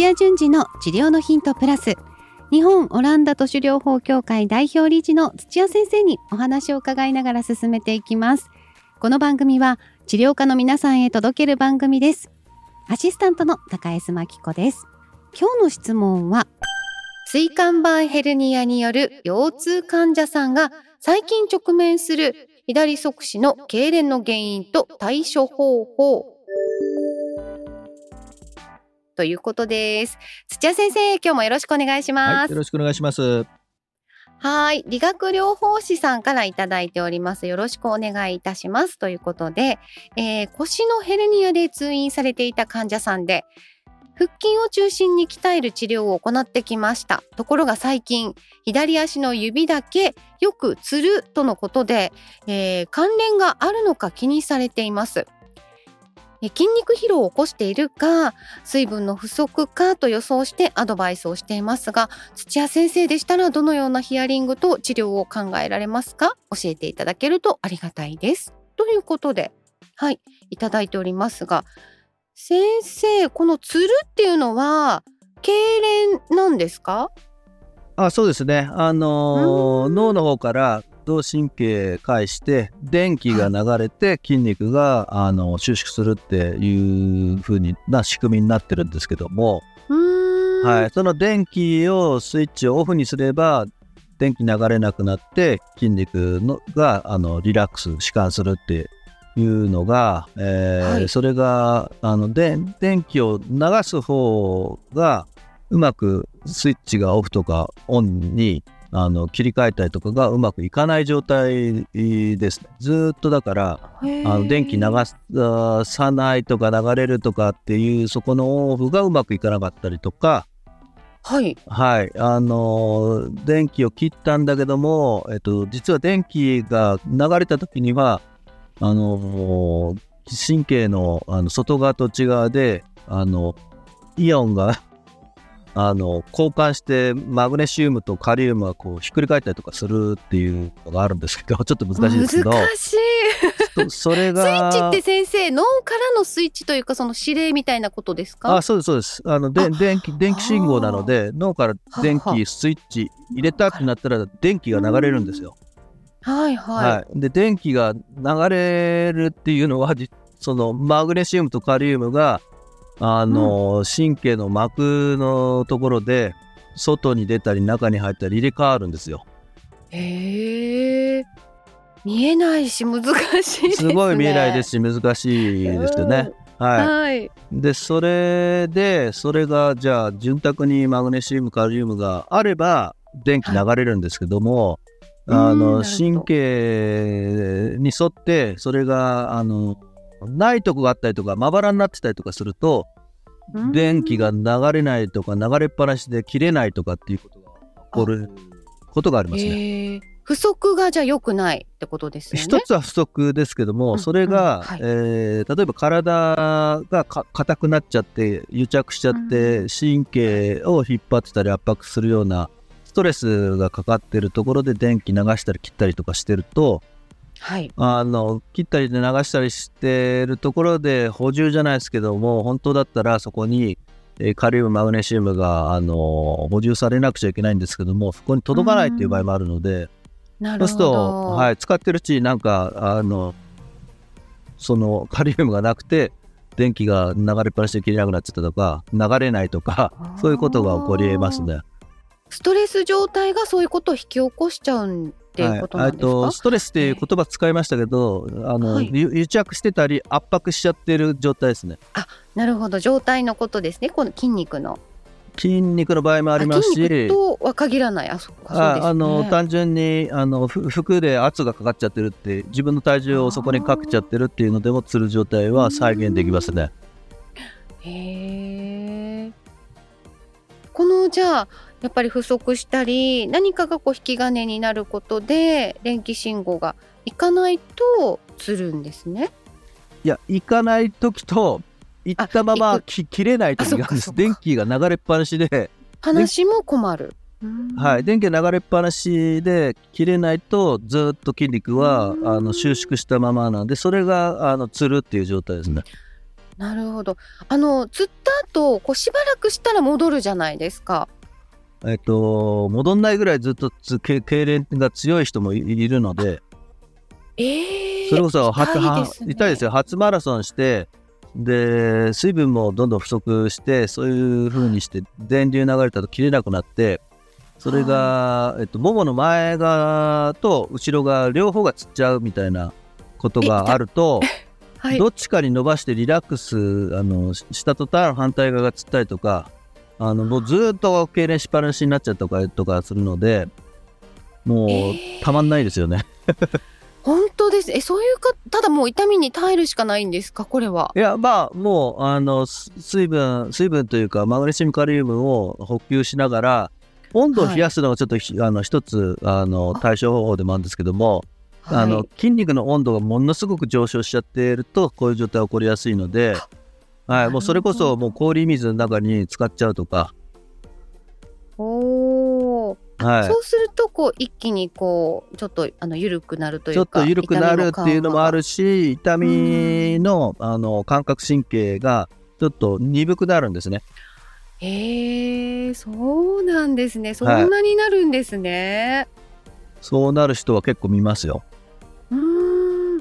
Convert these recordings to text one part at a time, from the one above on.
土屋順次の治療のヒントプラス、日本オランダ都市療法協会代表理事の土屋先生にお話を伺いながら進めていきます。この番組は治療家の皆さんへ届ける番組です。アシスタントの高江須真紀子です。今日の質問は、椎間板ヘルニアによる腰痛患者さんが最近直面する左側肢の痙攣の原因と対処方法ということです。土屋先生、今日もよろしくお願いします。はい、よろしくお願いします。はい、理学療法士さんからいただいております。よろしくお願いいたしますということで、腰のヘルニアで通院されていた患者さんで、腹筋を中心に鍛える治療を行ってきました。ところが最近、左足の指だけよくつるとのことで、関連があるのか気にされています。筋肉疲労を起こしているか、水分の不足かと予想してアドバイスをしていますが、土屋先生でしたらどのようなヒアリングと治療を考えられますか？教えていただけるとありがたいですということで、はい、いただいておりますが、先生、このつるっていうのは痙攣なんですか？そうですね、脳の方からと神経介して電気が流れて筋肉が収縮するっていう風な仕組みになってるんですけども、はい、その電気をスイッチをオフにすれば電気流れなくなって筋肉がリラックス弛緩するっていうのが、はい、それが電気を流す方がうまくスイッチがオフとかオンに切り替えたりとかがうまくいかない状態ですね。ずっとだから電気流さないとか流れるとかっていう、そこのオフがうまくいかなかったりとか、はいはい、電気を切ったんだけども、実は電気が流れた時には神経の外側と内側でイオンが交換してマグネシウムとカリウムがこうひっくり返ったりとかするっていうのがあるんですけど、ちょっと難しいですけど、難しいそれがスイッチって先生、脳からのスイッチというか、その指令みたいなことですか？そうですそうです。電気信号なので、脳から電気スイッチ入れたってなったら電気が流れるんですよ。はいはい、はい、で電気が流れるっていうのは、そのマグネシウムとカリウムが神経の膜のところで外に出たり中に入ったり入れ替わるんですよ。へー、見えないし難しいですね。すごい見えないですし難しいですよね。はい、はい、でそれがじゃあ潤沢にマグネシウムカリウムがあれば電気流れるんですけども、はい、神経に沿ってそれがないとこがあったりとか、まばらになってたりとかすると、電気が流れないとか流れっぱなしで切れないとかっていうことが起こることがありますね。不足がじゃあ良くないってことですよね。一つは不足ですけども、それが、はい、例えば体が硬くなっちゃって癒着しちゃって、神経を引っ張ってたり圧迫するようなストレスがかかってるところで電気流したり切ったりとかしてると、はい、切ったりで流したりしてるところで補充じゃないですけども、本当だったらそこにカリウムマグネシウムが補充されなくちゃいけないんですけども、そこに届かないっていう場合もあるので、なるほど、そうすると、はい、使ってるうちになんかそのカリウムがなくて電気が流れっぱなしで切れなくなっちゃったとか、流れないとか、そういうことが起こりえますね。ストレス状態がそういうことを引き起こしちゃうんっていうことなんですか？はい、ストレスっていう言葉使いましたけど、はい、癒着してたり圧迫しちゃってる状態ですね。なるほど、状態のことですね。この筋肉の場合もありますし、筋肉とは限らない。そうですね、単純に服で圧がかかっちゃってるって、自分の体重をそこにかけちゃってるっていうのでもつる状態は再現できますね。へー、このじゃあやっぱり不足したり何かがこう引き金になることで電気信号がいかないとつるんですね。いや、いかない時といったまま切れない時があるんです。電気が流れっぱなしで話も困る。はい、電気が流れっぱなしで切れないとずっと筋肉は収縮したままなんで、それがつるっていう状態ですね。なるほど。釣った後こうしばらくしたら戻るじゃないですか。戻んないぐらいずっと痙攣が強い人も いるので、それこそ痛いですよ。初マラソンしてで水分もどんどん不足して、そういう風にして電流流れたと切れなくなって、それが、ももの前側と後ろ側両方がつっちゃうみたいなことがあるとはい、どっちかに伸ばしてリラックスした途端反対側がつったりとか、もうずっと痙攣しっぱなしになっちゃったとかするので、もう、たまんないですよね本当です。そういうか、ただもう痛みに耐えるしかないんですか、これは。いや、まあもう水分というかマグネシウムカリウムを補給しながら温度を冷やすのがちょっと、はい、一つ対処方法でもあるんですけども、はい、筋肉の温度がものすごく上昇しちゃっているとこういう状態が起こりやすいので、はい、もうそれこそもう氷水の中に浸かっちゃうとか。おー、はい、そうするとこう一気にこうちょっと緩くなるというか、ちょっと緩くなるっていうのもあるし、痛みの、感覚神経がちょっと鈍くなるんですね。そうなんですね。そんなになるんですね、はい、そうなる人は結構見ますよ。今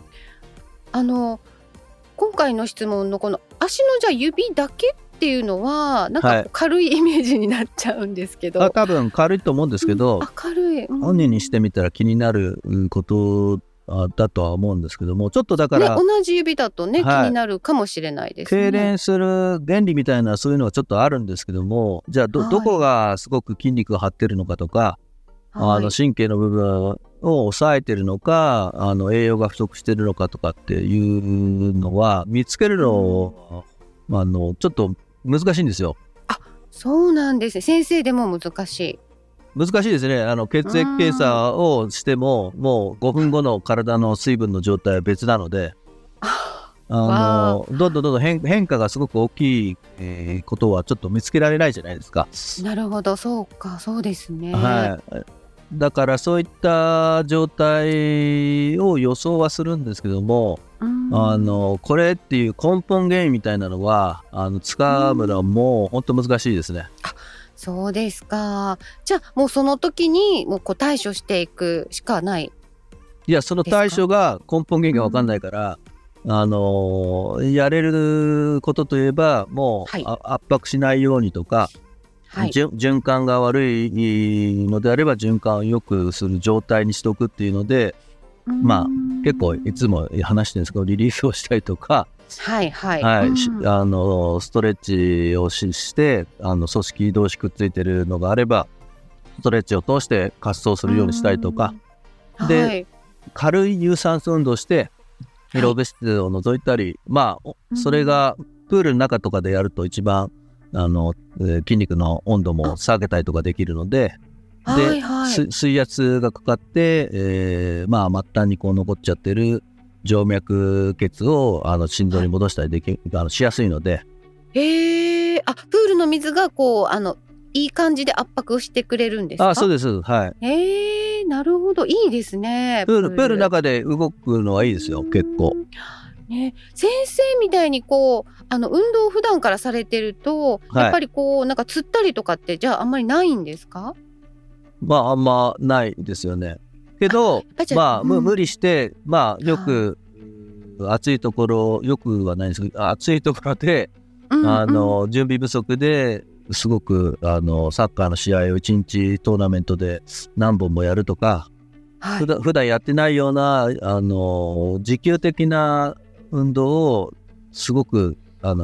回の質問のこの足のじゃ指だけっていうのはなんか軽いイメージになっちゃうんですけど、はい、多分軽いと思うんですけど、軽い、本人にしてみたら気になることだとは思うんですけども、ちょっとだから、ね、同じ指だとね、はい、気になるかもしれないですね。痙攣する原理みたいなそういうのはちょっとあるんですけども、じゃあ はい、どこがすごく筋肉が張ってるのかとか、はい、神経の部分を抑えてるのか、栄養が不足してるのかとかっていうのは見つけるのを、ちょっと難しいんですよ。あ、そうなんですね。先生でも難しいですね。血液検査をしてももう5分後の体の水分の状態は別なので、どんどん変化がすごく大きい、ことはちょっと見つけられないじゃないですか。なるほど、そうか、そうですね、はい、だからそういった状態を予想はするんですけども、これっていう根本原因みたいなのは掴むのはもう本当難しいですね。あ、そうですか。じゃあもうその時にもうこう対処していくしかない。いや、その対処が根本原因が分かんないから、やれることといえばもう、はい、圧迫しないようにとか、はい、循環が悪いのであれば循環を良くする状態にしておくっていうので、まあ結構いつも話してるんですけどリリースをしたりとか、はいはいはい、ストレッチをして組織同士くっついてるのがあればストレッチを通して活動するようにしたりとかで、はい、軽い有酸素運動して疲労物質を除いたり、はい、まあそれがプールの中とかでやると一番筋肉の温度も下げたりとかできるので、で、はいはい、水圧がかかって、末端にこう残っちゃってる静脈血を心臓に戻したりしやすいので、プールの水がこういい感じで圧迫してくれるんですか。あ、そうです、はい。なるほど、いいですね。プールの中で動くのはいいですよ結構、ね。先生みたいにこう運動を普段からされてると、はい、やっぱりこうなんか釣ったりとかってじゃああんまりないんですか。あんまないですよね。けど無理してよく暑いところよくはないんですけど、暑いところで、うんうん、準備不足ですごくサッカーの試合を1日トーナメントで何本もやるとか、はい、普段やってないような持久的な運動をすごく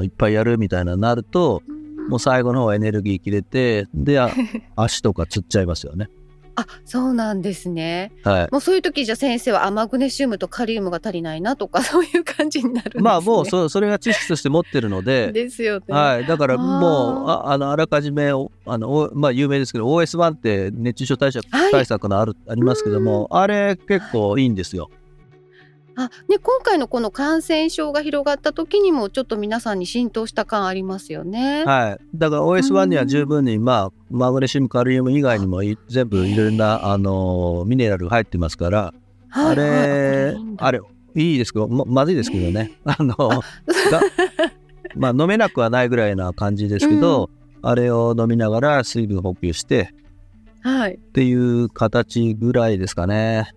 いっぱいやるみたいななると、もう最後の方はエネルギー切れてで足とかつっちゃいますよね。あ、そうなんですね、はい、もうそういう時じゃ先生はマグネシウムとカリウムが足りないなとかそういう感じになるんですね。もうそれが知識として持ってるのでですよね、はい、だからもうあらかじめ有名ですけど OS-1 って熱中症対策のありますけども、あれ結構いいんですよ。今回のこの感染症が広がった時にもちょっと皆さんに浸透した感ありますよね、はい、だから OS-1 には十分に、マグネシウムカリウム以外にも全部いろんなミネラル入ってますから、はい、あれいいですけど、まずいですけどねまあ飲めなくはないぐらいな感じですけど、うん、あれを飲みながら水分補給して、はい、っていう形ぐらいですかね。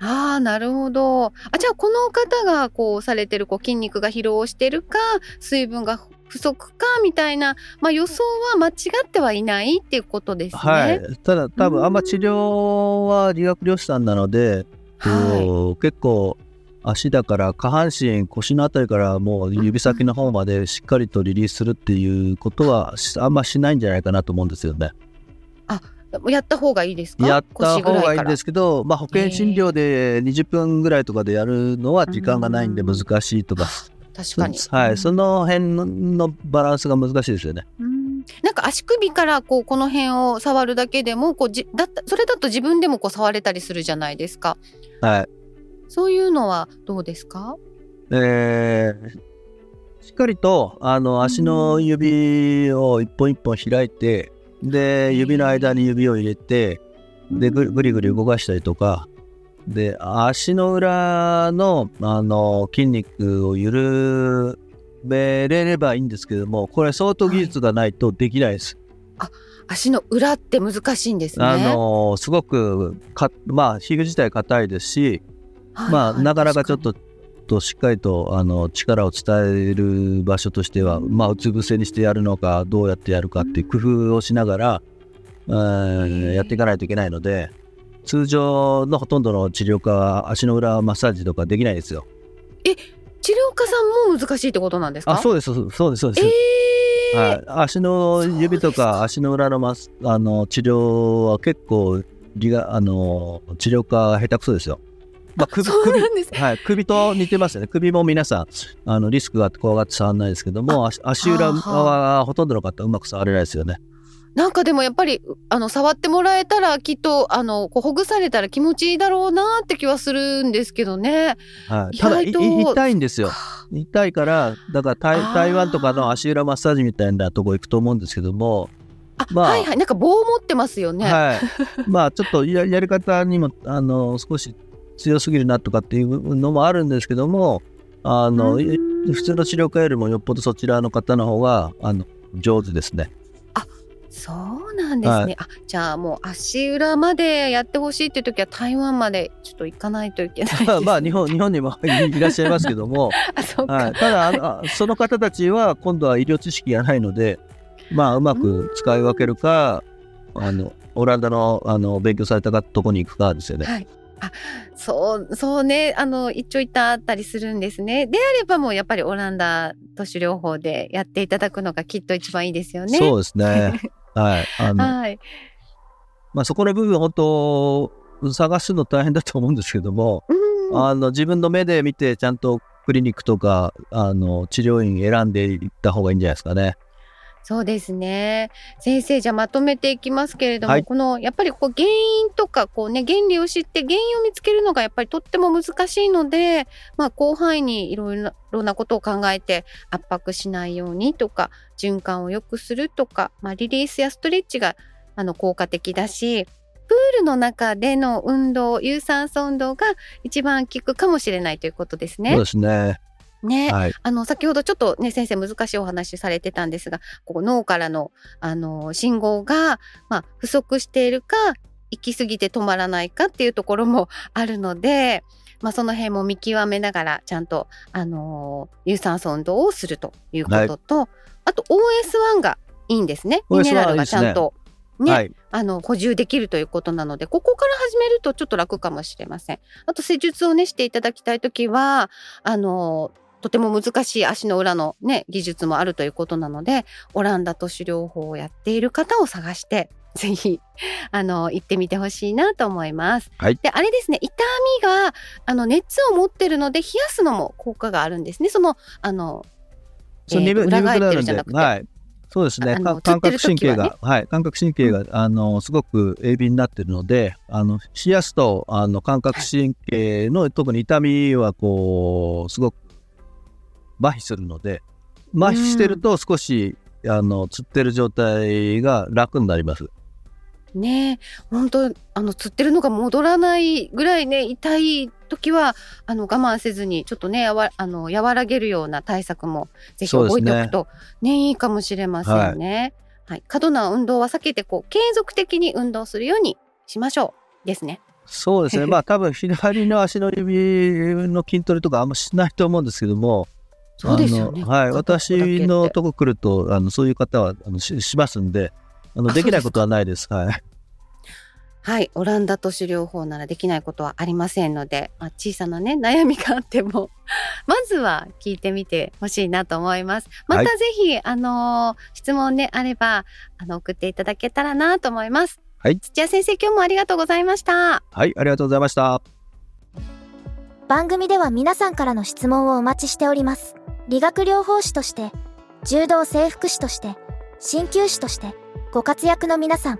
ああ、なるほど。あ、じゃあこの方がこうされてるこう筋肉が疲労してるか水分が不足かみたいな、まあ、予想は間違ってはいないっていうことですね。はい、ただ多分あんま治療は理学療師さんなので、はい、結構足だから下半身腰のあたりからもう指先の方までしっかりとリリースするっていうことはあんましないんじゃないかなと思うんですよね。あ、やった方がいいですか？やった方がいいんですけど、まあ、保険診療で20分ぐらいとかでやるのは時間がないんで難しいとか、確かに、はい、その辺のバランスが難しいですよね。なんか足首からこの辺を触るだけでもそれだと自分でも触れたりするじゃないですか。はい、そういうのはどうですか？しっかりと足の指を一本一本開いて、で指の間に指を入れて、でぐりぐり動かしたりとかで、足の裏の、筋肉を緩めればいいんですけども、これ相当技術がないとできないです。はい、あ、足の裏って難しいんですね。すごく皮膚自体硬いですし、はいはい、まあ、なかなかちょっとしっかりと力を伝える場所としては、まあ、うつ伏せにしてやるのかどうやってやるかっていう工夫をしながら、やっていかないといけないので、通常のほとんどの治療科は足の裏マッサージとかできないですよ。治療科さんも難しいってことなんですか？あ、そうです、はい、足の指とか足の裏の治療は結構治療科下手くそですよ。まあ、そうなんです。はい、首と似てますよね。首も皆さんリスクがあって怖がって触らないですけども、足裏はほとんどの方うまく触れないですよね。なんかでもやっぱり触ってもらえたらきっとほぐされたら気持ちいいだろうなって気はするんですけどね。はい、ただ痛いんですよ。痛いから、だから台湾とかの足裏マッサージみたいなとこ行くと思うんですけども、はいはい、なんか棒を持ってますよね。はい、まあちょっと やり方にも少し強すぎるなとかっていうのもあるんですけども、普通の治療科よりもよっぽどそちらの方の方が上手ですね。そうなんですね。はい、あ、じゃあもう足裏までやってほしいっていう時は台湾までちょっと行かないといけないですね。まあ日本にもいらっしゃいますけどもあ、そうか。はい、ただその方たちは今度は医療知識がないので、まあ、うまく使い分けるか、オランダの勉強されたとこに行くかですよね。はい、あ、そうね、一長一短あったりするんですね。であればもうやっぱりオランダ都市療法でやっていただくのがきっと一番いいですよね。そうですね。はい、はい、まあ、そこの部分本当探すの大変だと思うんですけども、自分の目で見てちゃんとクリニックとか治療院選んでいった方がいいんじゃないですかね。そうですね。先生、じゃあまとめていきますけれども、はい、やっぱり原因とかね、原理を知って原因を見つけるのがやっぱりとっても難しいので、まあ、広範囲にいろいろなことを考えて、圧迫しないようにとか循環を良くするとか、まあ、リリースやストレッチが効果的だし、プールの中での運動、有酸素運動が一番効くかもしれないということですね。そうですね。ね、はい、先ほどちょっとね、先生難しいお話されてたんですが、脳からの、信号が、まあ、不足しているか行き過ぎて止まらないかっていうところもあるので、まあ、その辺も見極めながらちゃんと、有酸素運動をするということと、はい、あと OS-1 がいいんですね。ミネラルがちゃんとね、はい、補充できるということなので、ここから始めるとちょっと楽かもしれません。あと施術をねしていただきたいときはとても難しい足の裏の、ね、技術もあるということなので、オランダ都市療法をやっている方を探してぜひ行ってみてほしいなと思います。はい、であれですね、痛みが熱を持ってるので冷やすのも効果があるんですね。裏返ってるじゃなくて、はい、そうですね、感覚神経が、はい、感覚神経がすごく鋭敏になっているので、冷やすと感覚神経の、はい、特に痛みはすごく麻痺するので、麻痺してると少しつってる状態が楽になります。ねえ、本当釣ってるのが戻らないぐらいね、痛い時は我慢せずにちょっとね和らげるような対策もぜひ覚えておくと、ね、いいかもしれませんね、はいはい、過度な運動は避けて継続的に運動するようにしましょうですね。そうですねまあ多分左の足の指の筋トレとかあんましないと思うんですけども、そうですよね、はい、私のとこ来るとそういう方はしますんでできないことはないです。はい、はい、オランダ都市療法ならできないことはありませんので、まあ、小さなね悩みがあってもまずは聞いてみてほしいなと思います。またぜひ、はい、質問ねあれば送っていただけたらなと思います。はい、土屋先生今日もありがとうございました。はい、ありがとうございました。番組では皆さんからの質問をお待ちしております。理学療法士として、柔道整復師として、鍼灸師としてご活躍の皆さん、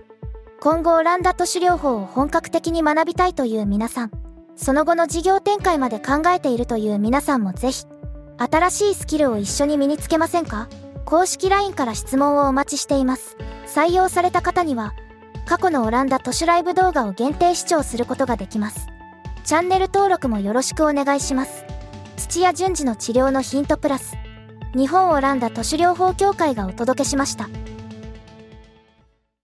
今後オランダ都市療法を本格的に学びたいという皆さん、その後の事業展開まで考えているという皆さんもぜひ新しいスキルを一緒に身につけませんか。公式 LINE から質問をお待ちしています。採用された方には過去のオランダ都市ライブ動画を限定視聴することができます。チャンネル登録もよろしくお願いします。土屋順次の治療のヒントプラス、日本オランダ都市療法協会がお届けしました。